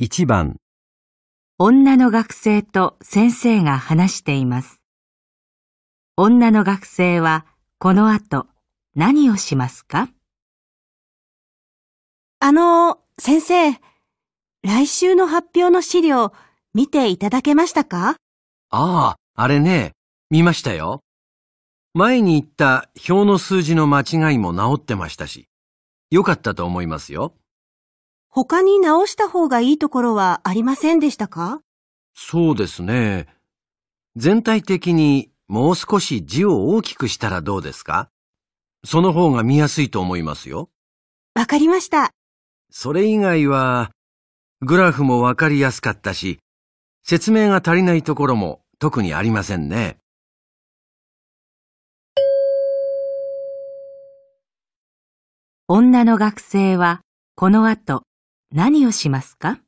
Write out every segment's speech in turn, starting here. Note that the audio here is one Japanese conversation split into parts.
1番、女の学生と先生が話しています。女の学生はこの後何をしますか？先生、来週の発表の資料見ていただけましたか？ああ、あれね、見ましたよ。前に言った表の数字の間違いも直ってましたし、よかったと思いますよ。他に直した方がいいところはありませんでしたか？そうですね。全体的にもう少し字を大きくしたらどうですか？その方が見やすいと思いますよ。わかりました。それ以外は、グラフもわかりやすかったし、説明が足りないところも特にありませんね。女の学生はこの後、何をしますか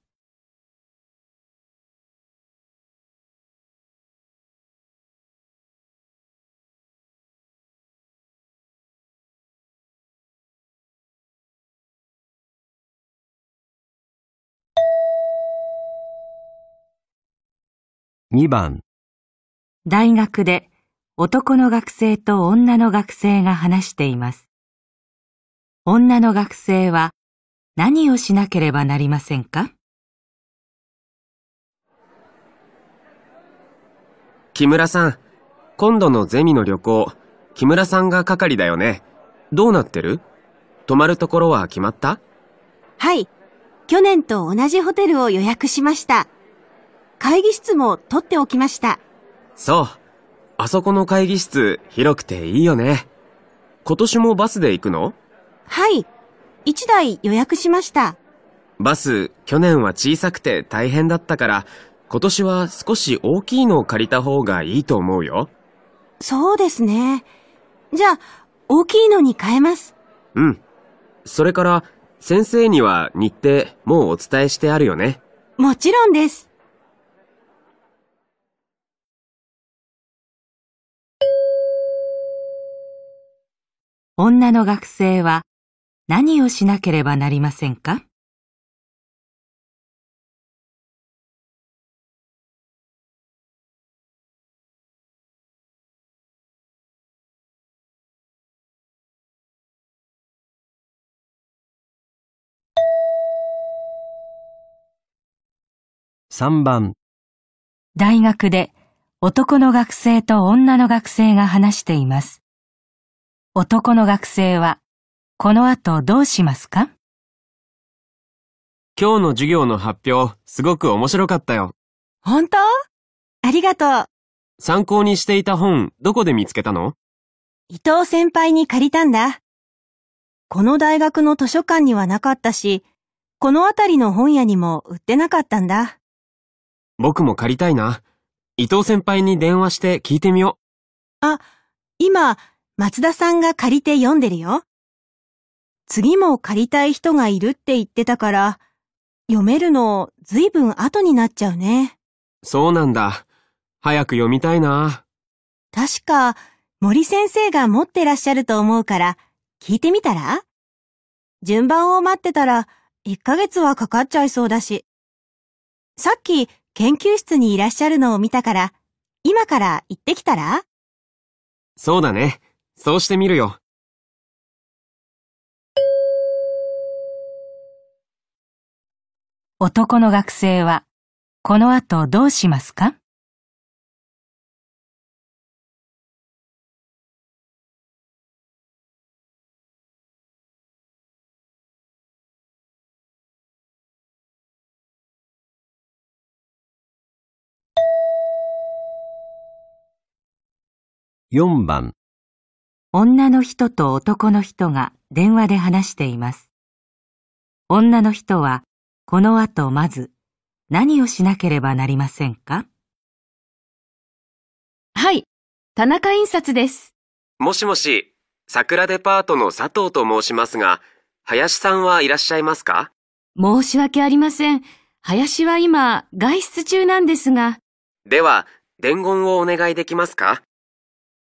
？2番、大学で男の学生と女の学生が話しています。女の学生は何をしなければなりませんか？木村さん、今度のゼミの旅行、木村さんが係だよね。どうなってる？泊まるところは決まった？はい、去年と同じホテルを予約しました。会議室も取っておきました。そう。あそこの会議室、広くていいよね。今年もバスで行くの？はい。1台予約しました。バス、去年は小さくて大変だったから、今年は少し大きいのを借りた方がいいと思うよ。そうですね。じゃあ、大きいのに変えます。うん。それから、先生には日程、もうお伝えしてあるよね。もちろんです。女の学生は何をしなければなりませんか？3番、大学で男の学生と女の学生が話しています。男の学生はこの後どうしますか？今日の授業の発表、すごく面白かったよ。本当？ありがとう。参考にしていた本、どこで見つけたの？伊藤先輩に借りたんだ。この大学の図書館にはなかったし、この辺りの本屋にも売ってなかったんだ。僕も借りたいな。伊藤先輩に電話して聞いてみよう。あ、今、松田さんが借りて読んでるよ。次も借りたい人がいるって言ってたから、読めるのずいぶん後になっちゃうね。そうなんだ。早く読みたいな。確か森先生が持ってらっしゃると思うから、聞いてみたら？順番を待ってたら1ヶ月はかかっちゃいそうだし。さっき研究室にいらっしゃるのを見たから、今から行ってきたら？そうだね。そうしてみるよ。男の学生はこの後どうしますか？4番、女の人と男の人が電話で話しています。女の人はこの後まず何をしなければなりませんか？はい、田中印刷です。もしもし、桜デパートの佐藤と申しますが、林さんはいらっしゃいますか？申し訳ありません。林は今外出中なんですが。では、伝言をお願いできますか？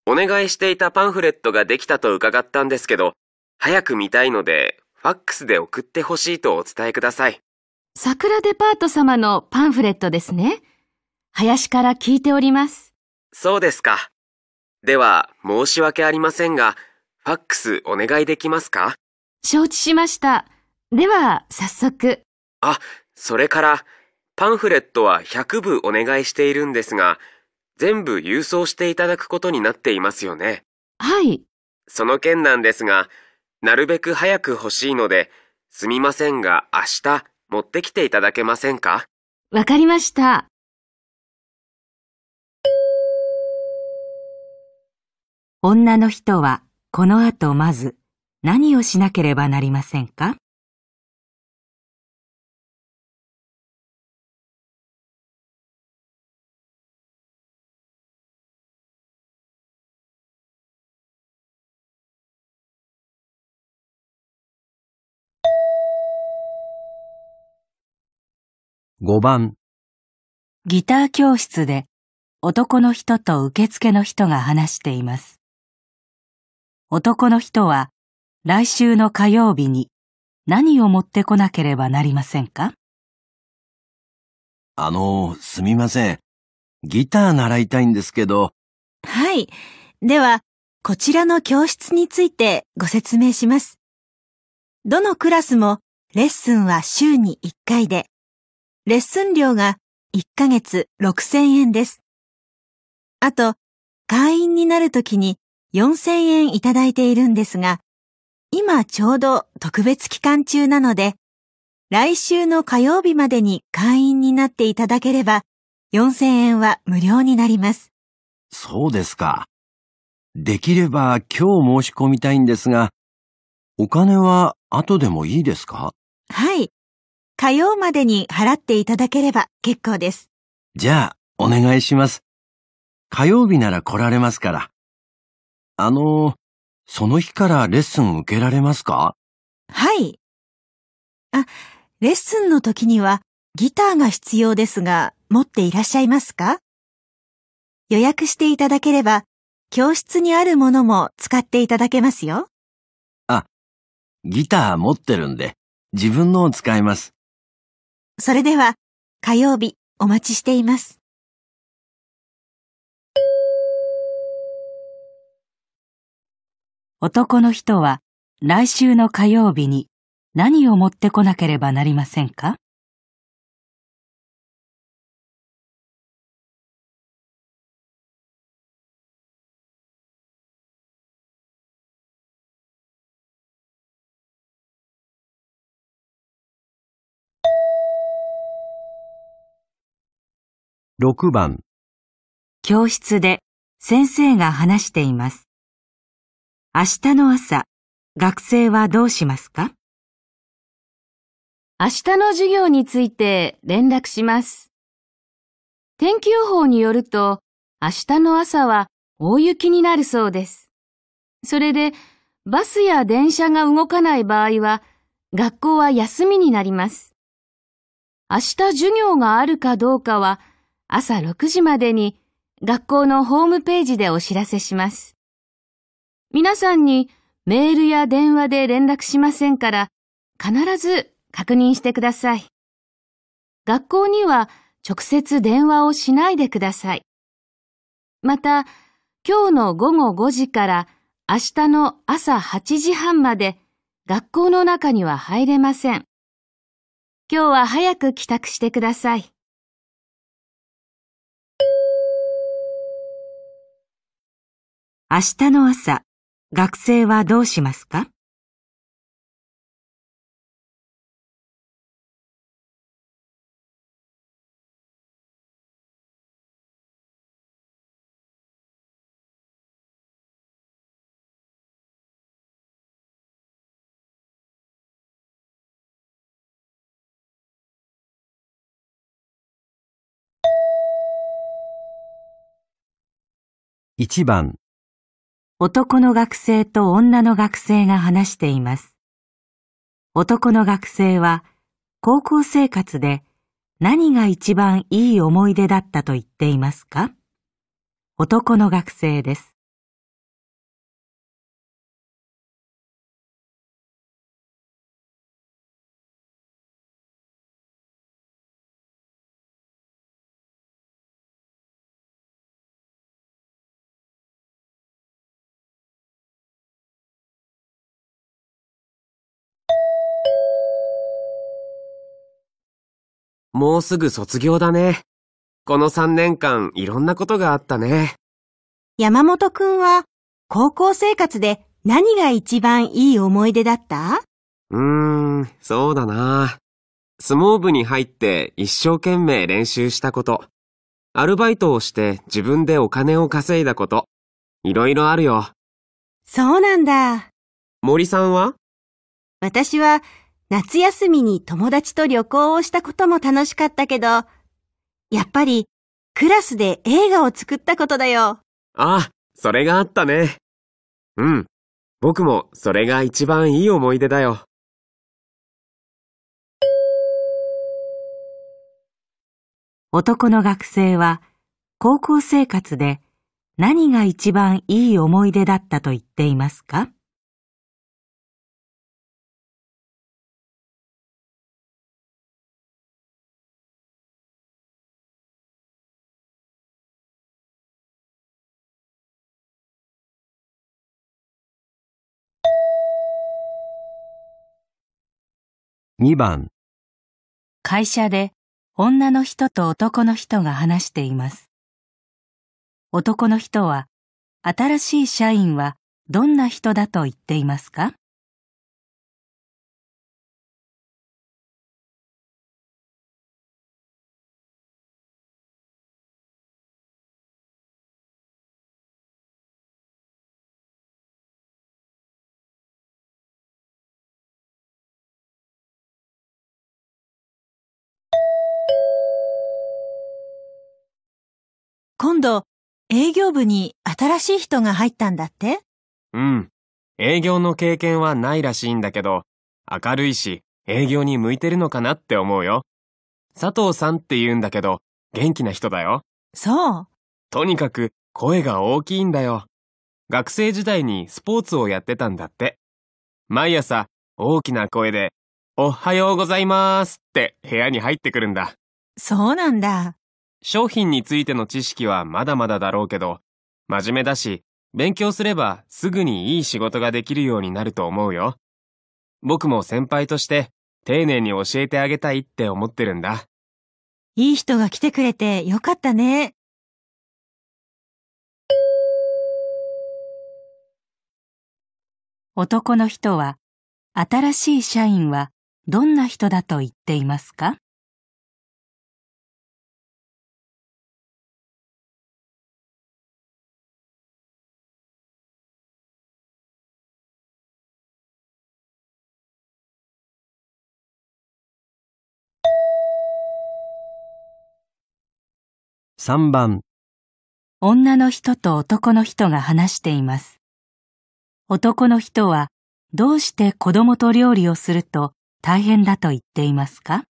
お願いしていたパンフレットができたと伺ったんですけど、早く見たいので、ファックスで送ってほしいとお伝えください。桜デパート様のパンフレットですね。林から聞いております。そうですか。では申し訳ありませんが、ファックスお願いできますか？承知しました。では早速。あ、それからパンフレットは100部お願いしているんですが、全部郵送していただくことになっていますよね。はい。その件なんですが、なるべく早く欲しいので、すみませんが明日持ってきていただけませんか？わかりました。女の人はこの後まず何をしなければなりませんか？5番、ギター教室で男の人と受付の人が話しています。男の人は来週の火曜日に何を持ってこなければなりませんか？すみません。ギター習いたいんですけど。はい。では、こちらの教室についてご説明します。どのクラスもレッスンは週に1回で、レッスン料が1ヶ月6000円です。あと、会員になるときに4000円いただいているんですが、今ちょうど特別期間中なので、来週の火曜日までに会員になっていただければ、4000円は無料になります。そうですか。できれば今日申し込みたいんですが、お金は後でもいいですか？はい。火曜までに払っていただければ結構です。じゃあ、お願いします。火曜日なら来られますから。その日からレッスン受けられますか？はい。あ、レッスンの時にはギターが必要ですが、持っていらっしゃいますか？予約していただければ、教室にあるものも使っていただけますよ。あ、ギター持ってるんで、自分のを使います。それでは、火曜日お待ちしています。男の人は来週の火曜日に何を持ってこなければなりませんか？6番、教室で先生が話しています。明日の朝、学生はどうしますか？明日の授業について連絡します。天気予報によると、明日の朝は大雪になるそうです。それで、バスや電車が動かない場合は、学校は休みになります。明日授業があるかどうかは、朝6時までに学校のホームページでお知らせします。皆さんにメールや電話で連絡しませんから、必ず確認してください。学校には直接電話をしないでください。また、今日の午後5時から明日の朝8時半まで学校の中には入れません。今日は早く帰宅してください。明日の朝、学生はどうしますか？1番、男の学生と女の学生が話しています。男の学生は高校生活で何が一番いい思い出だったと言っていますか？男の学生です。もうすぐ卒業だね。この3年間いろんなことがあったね。山本くんは高校生活で何が一番いい思い出だった？そうだな。相撲部に入って一生懸命練習したこと。アルバイトをして自分でお金を稼いだこと。いろいろあるよ。そうなんだ。森さんは？私は夏休みに友達と旅行をしたことも楽しかったけど、やっぱりクラスで映画を作ったことだよ。ああ、それがあったね。うん。僕もそれが一番いい思い出だよ。男の学生は高校生活で何が一番いい思い出だったと言っていますか？2番、会社で女の人と男の人が話しています。男の人は、新しい社員はどんな人だと言っていますか？今度、営業部に新しい人が入ったんだって？うん。営業の経験はないらしいんだけど、明るいし、営業に向いてるのかなって思うよ。佐藤さんって言うんだけど、元気な人だよ。そう。とにかく、声が大きいんだよ。学生時代にスポーツをやってたんだって。毎朝、大きな声で、おはようございますって部屋に入ってくるんだ。そうなんだ。商品についての知識はまだまだだろうけど、真面目だし、勉強すればすぐにいい仕事ができるようになると思うよ。僕も先輩として丁寧に教えてあげたいって思ってるんだ。いい人が来てくれてよかったね。男の人は、新しい社員はどんな人だと言っていますか？3番、女の人と男の人が話しています。男の人はどうして子供と料理をすると大変だと言っていますか？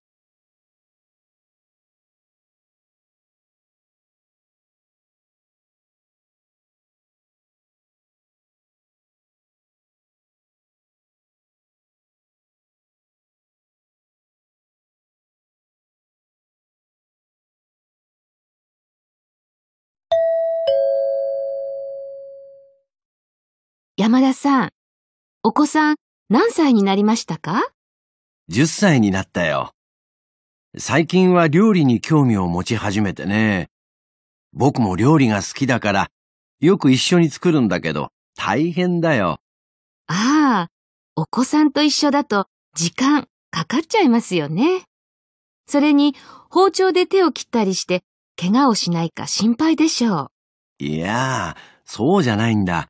山田さん、お子さん何歳になりましたか？10歳になったよ。最近は料理に興味を持ち始めてね。僕も料理が好きだから、よく一緒に作るんだけど、大変だよ。ああ、お子さんと一緒だと時間かかっちゃいますよね。それに包丁で手を切ったりして、怪我をしないか心配でしょう。いやあ、そうじゃないんだ。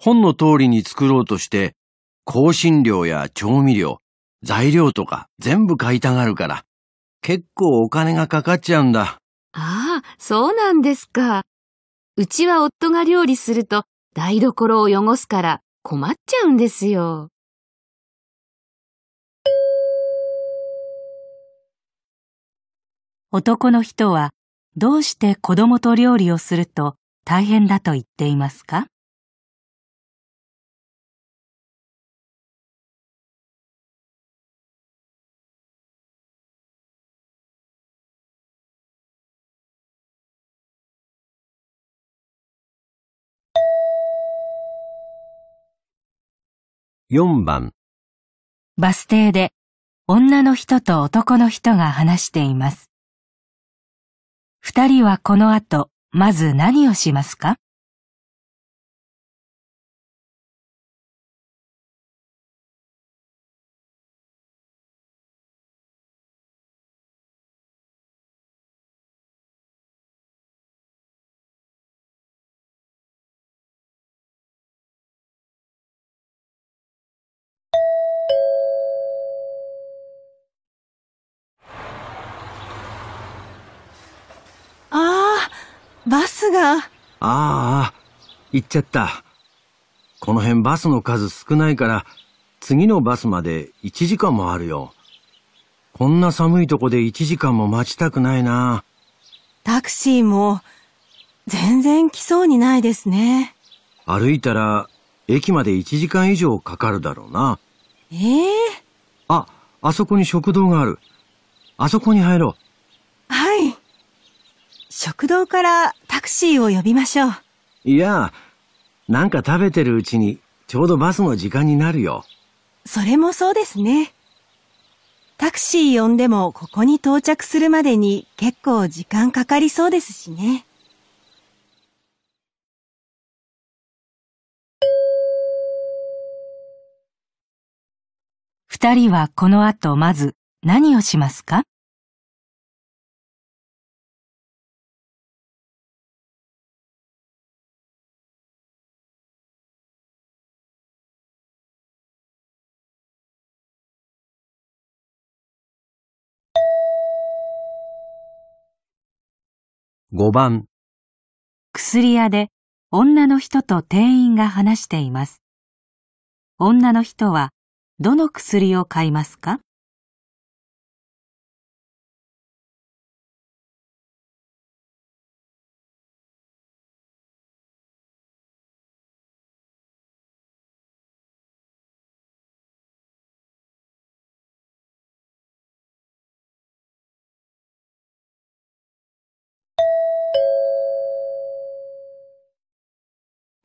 本の通りに作ろうとして、香辛料や調味料、材料とか全部買いたがるから、結構お金がかかっちゃうんだ。ああ、そうなんですか。うちは夫が料理すると台所を汚すから困っちゃうんですよ。男の人はどうして子供と料理をすると大変だと言っていますか？4番、バス停で女の人と男の人が話しています。二人はこの後、まず何をしますか？バスが。ああ、行っちゃった。この辺バスの数少ないから、次のバスまで1時間もあるよ。こんな寒いとこで1時間も待ちたくないな。タクシーも、全然来そうにないですね。歩いたら、駅まで1時間以上かかるだろうな。あそこに食堂がある。あそこに入ろう。食堂からタクシーを呼びましょう。いや、なんか食べてるうちにちょうどバスの時間になるよ。それもそうですね。タクシー呼んでもここに到着するまでに結構時間かかりそうですしね。二人はこの後まず何をしますか？5番。薬屋で女の人と店員が話しています。女の人はどの薬を買いますか？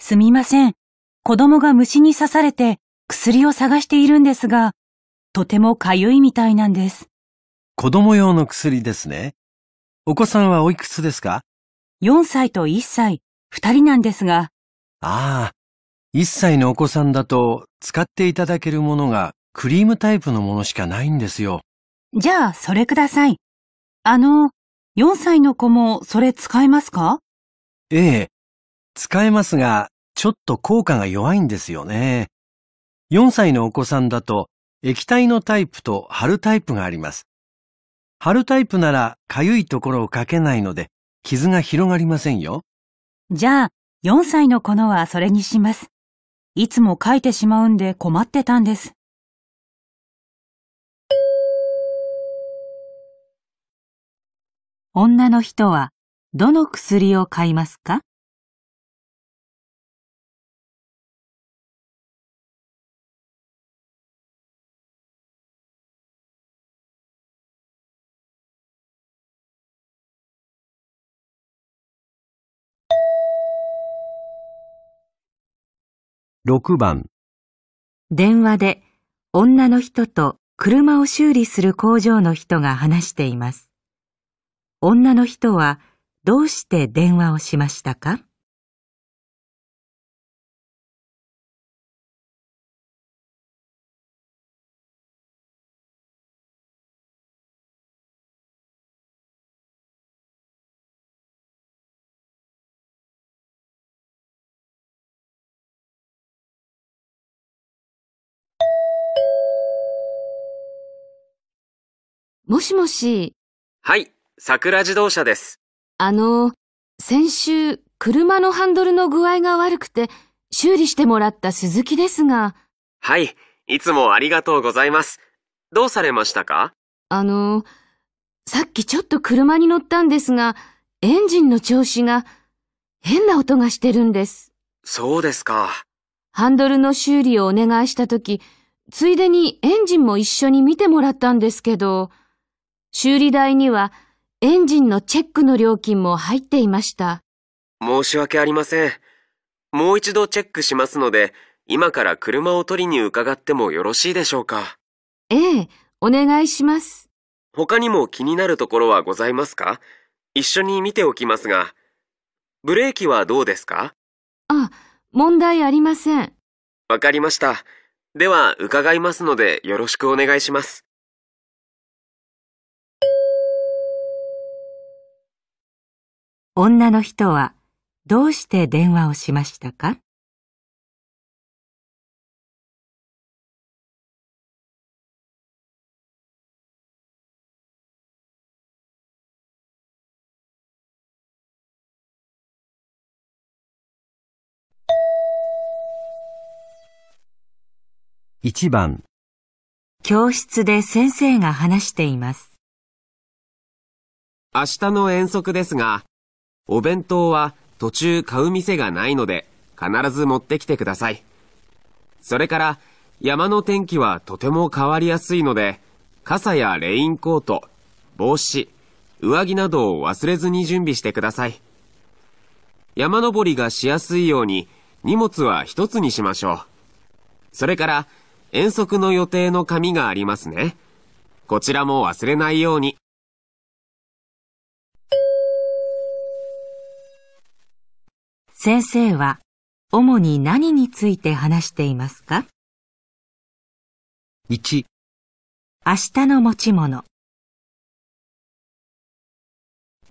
すみません。子供が虫に刺されて薬を探しているんですが、とてもかゆいみたいなんです。子供用の薬ですね。お子さんはおいくつですか？4歳と1歳、2人なんですが。ああ、1歳のお子さんだと使っていただけるものがクリームタイプのものしかないんですよ。じゃあ、それください。4歳の子もそれ使えますか？ええ、使えますが、ちょっと効果が弱いんですよね。4歳のお子さんだと液体のタイプと貼るタイプがあります。貼るタイプならかゆいところをかけないので傷が広がりませんよ。じゃあ4歳の子のはそれにします。いつもかいてしまうんで困ってたんです。女の人はどの薬を買いますか？6番。電話で女の人と車を修理する工場の人が話しています。女の人はどうして電話をしましたか？もしもし。はい、桜自動車です。先週、車のハンドルの具合が悪くて、修理してもらった鈴木ですが。はい、いつもありがとうございます。どうされましたか？さっきちょっと車に乗ったんですが、エンジンの調子が変な音がしてるんです。そうですか。ハンドルの修理をお願いしたとき、ついでにエンジンも一緒に見てもらったんですけど、修理代にはエンジンのチェックの料金も入っていました。申し訳ありません。もう一度チェックしますので、今から車を取りに伺ってもよろしいでしょうか？ええ、お願いします。他にも気になるところはございますか？一緒に見ておきますが、ブレーキはどうですか？あ、問題ありません。わかりました。では伺いますのでよろしくお願いします。女の人はどうして電話をしましたか？1番、教室で先生が話しています。明日の遠足ですが、お弁当は途中買う店がないので必ず持ってきてください。それから山の天気はとても変わりやすいので、傘やレインコート、帽子、上着などを忘れずに準備してください。山登りがしやすいように荷物は一つにしましょう。それから遠足の予定の紙がありますね。こちらも忘れないように。先生は主に何について話していますか？1、明日の持ち物。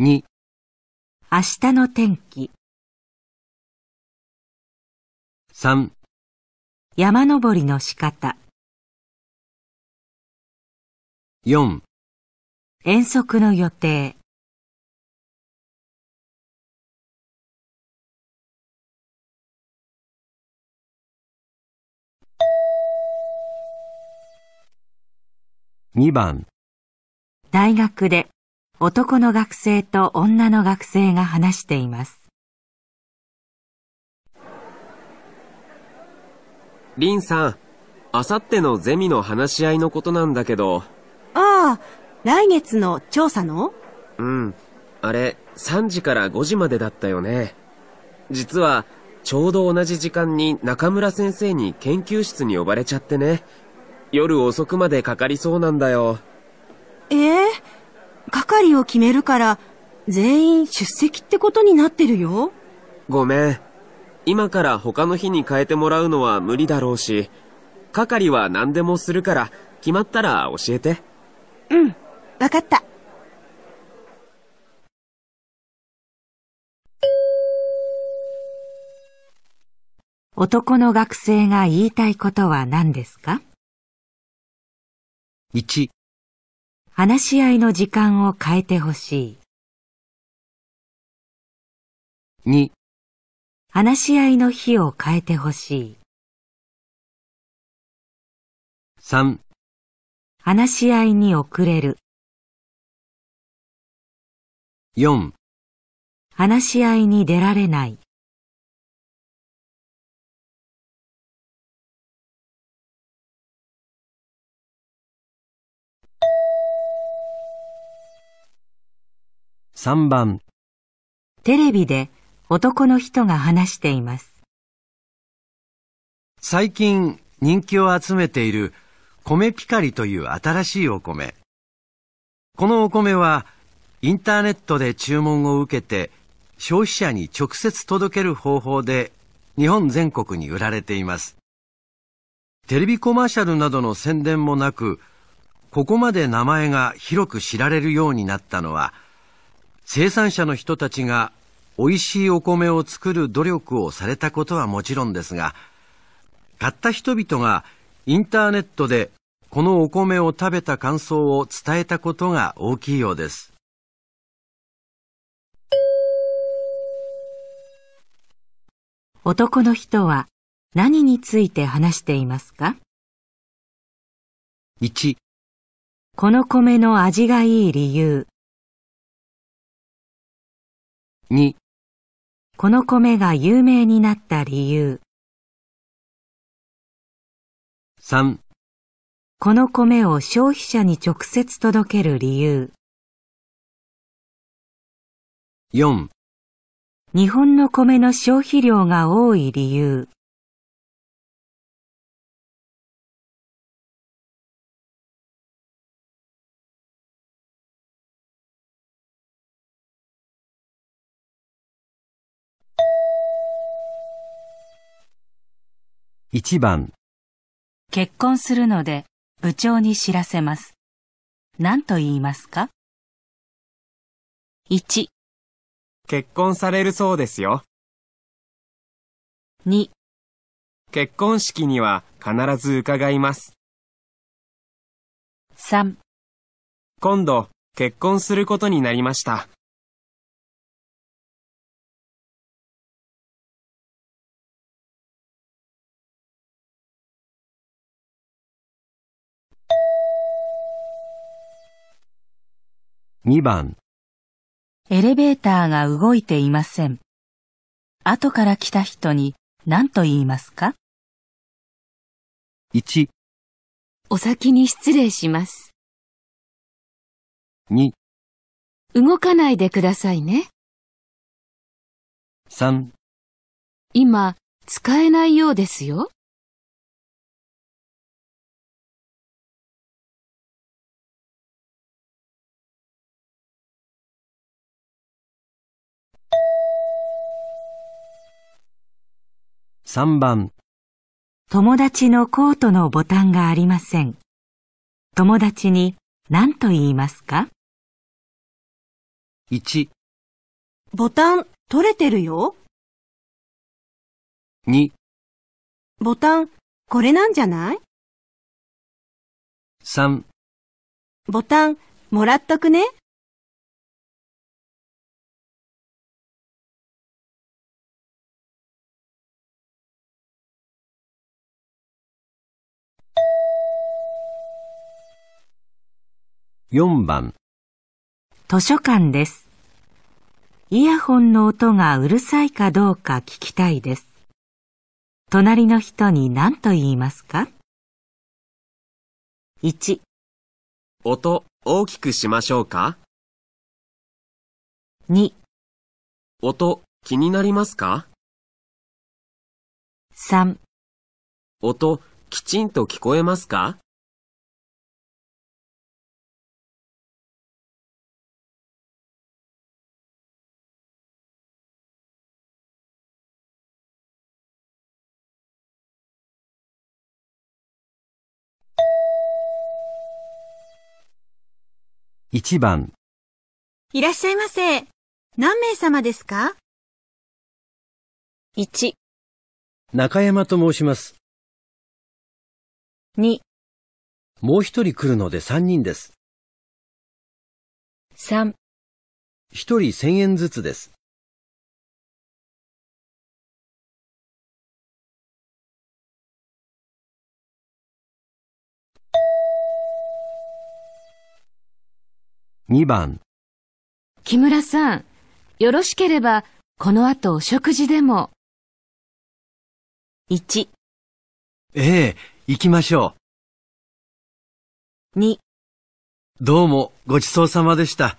2、明日の天気。3、山登りの仕方。4、遠足の予定。2番、大学で男の学生と女の学生が話しています。リンさん、あさってのゼミの話し合いのことなんだけど。ああ、来月の調査の？うん、あれ3時から5時までだったよね。実はちょうど同じ時間に中村先生に研究室に呼ばれちゃってね。夜遅くまでかかりそうなんだよ。係を決めるから全員出席ってことになってるよ。ごめん。今から他の日に変えてもらうのは無理だろうし、係は何でもするから決まったら教えて。うん、わかった。男の学生が言いたいことは何ですか？1、話し合いの時間を変えてほしい。2、話し合いの日を変えてほしい。3、話し合いに遅れる。4、話し合いに出られない。3番、テレビで男の人が話しています。最近人気を集めている米ピカリという新しいお米。このお米はインターネットで注文を受けて消費者に直接届ける方法で日本全国に売られています。テレビコマーシャルなどの宣伝もなく、ここまで名前が広く知られるようになったのは、生産者の人たちが美味しいお米を作る努力をされたことはもちろんですが、買った人々がインターネットでこのお米を食べた感想を伝えたことが大きいようです。男の人は何について話していますか？1、この米の味がいい理由。2、この米が有名になった理由。3、この米を消費者に直接届ける理由。4、日本の米の消費量が多い理由。1番。結婚するので部長に知らせます。何と言いますか？ 1. 結婚されるそうですよ。 2. 結婚式には必ず伺います。 3. 今度結婚することになりました。2番。エレベーターが動いていません。後から来た人に何と言いますか？ 1. お先に失礼します。 2. 動かないでくださいね。 3. 今、使えないようですよ。3番。友達のコートのボタンがありません。友達に何と言いますか？ 1. ボタン取れてるよ。 2. ボタンこれなんじゃない？ 3. ボタンもらっとくね。4番。図書館です。イヤホンの音がうるさいかどうか聞きたいです。隣の人に何と言いますか？ 1. 音大きくしましょうか？ 2. 音気になりますか？ 3. 音きちんと聞こえますか？1番。いらっしゃいませ。何名様ですか？ 1. 中山と申します。 2. もう一人来るので3人です。 3. 一人1000円ずつです。2番。木村さん、よろしければ、この後お食事でも。 1. ええ、行きましょう。 2. どうも、ごちそうさまでした。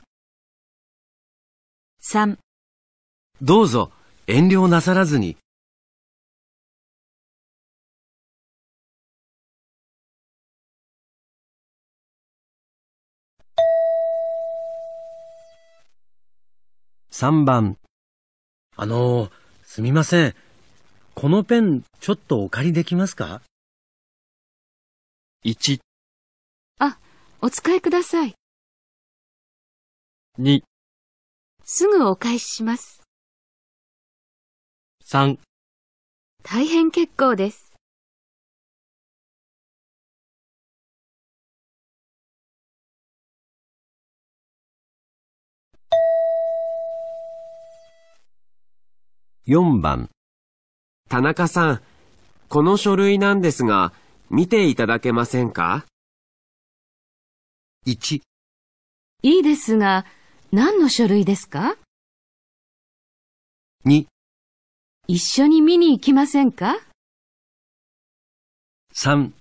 3. どうぞ、遠慮なさらずに。3番。すみません。このペン、ちょっとお借りできますか？ 1. あ、お使いください。 2. すぐお返しします。 3. 大変結構です。4番。田中さん、この書類なんですが、見ていただけませんか？ 1. いいですが、何の書類ですか？ 2. 一緒に見に行きませんか？ 3.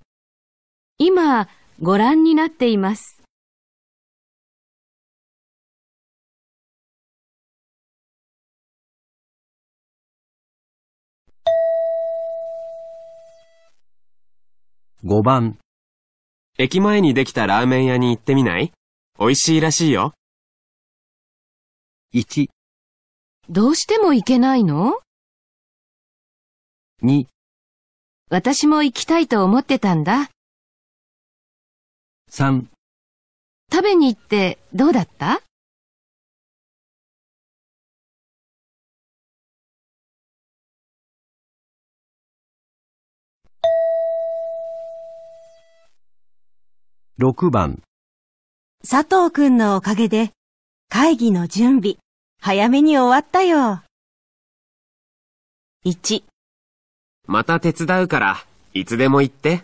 今、ご覧になっています。5番。駅前にできたラーメン屋に行ってみない？美味しいらしいよ。 1. どうしても行けないの？ 2. 私も行きたいと思ってたんだ。3、食べに行ってどうだった？6番、佐藤くんのおかげで会議の準備早めに終わったよ。1、また手伝うからいつでも言って。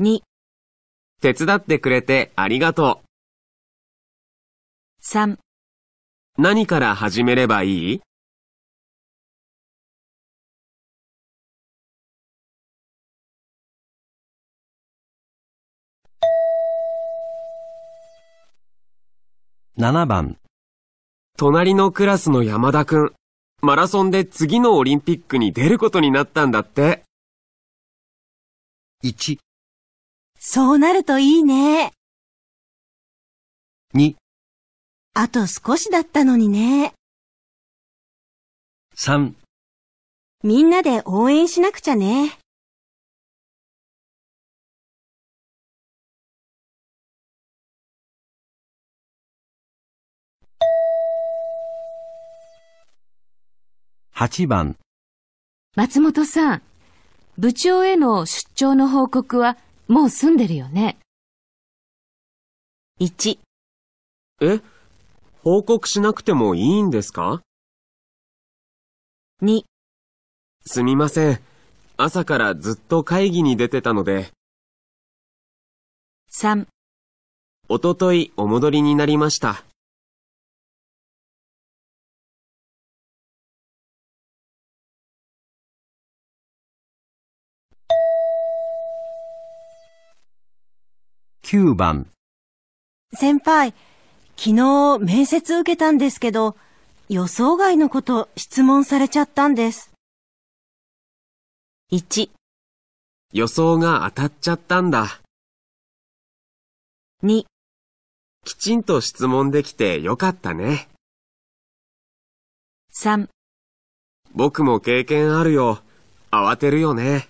2、手伝ってくれてありがとう。3、何から始めればいい？7番、隣のクラスの山田くん、マラソンで次のオリンピックに出ることになったんだって。1、そうなるといいね。2、あと少しだったのにね。3、みんなで応援しなくちゃね。8番、松本さん、部長への出張の報告はもう済んでるよね。1、報告しなくてもいいんですか？2、すみません、朝からずっと会議に出てたので。3、おとといお戻りになりました。9番、先輩、昨日面接受けたんですけど、予想外のこと質問されちゃったんです。1、予想が当たっちゃったんだ。2、きちんと質問できてよかったね。3、僕も経験あるよ。慌てるよね。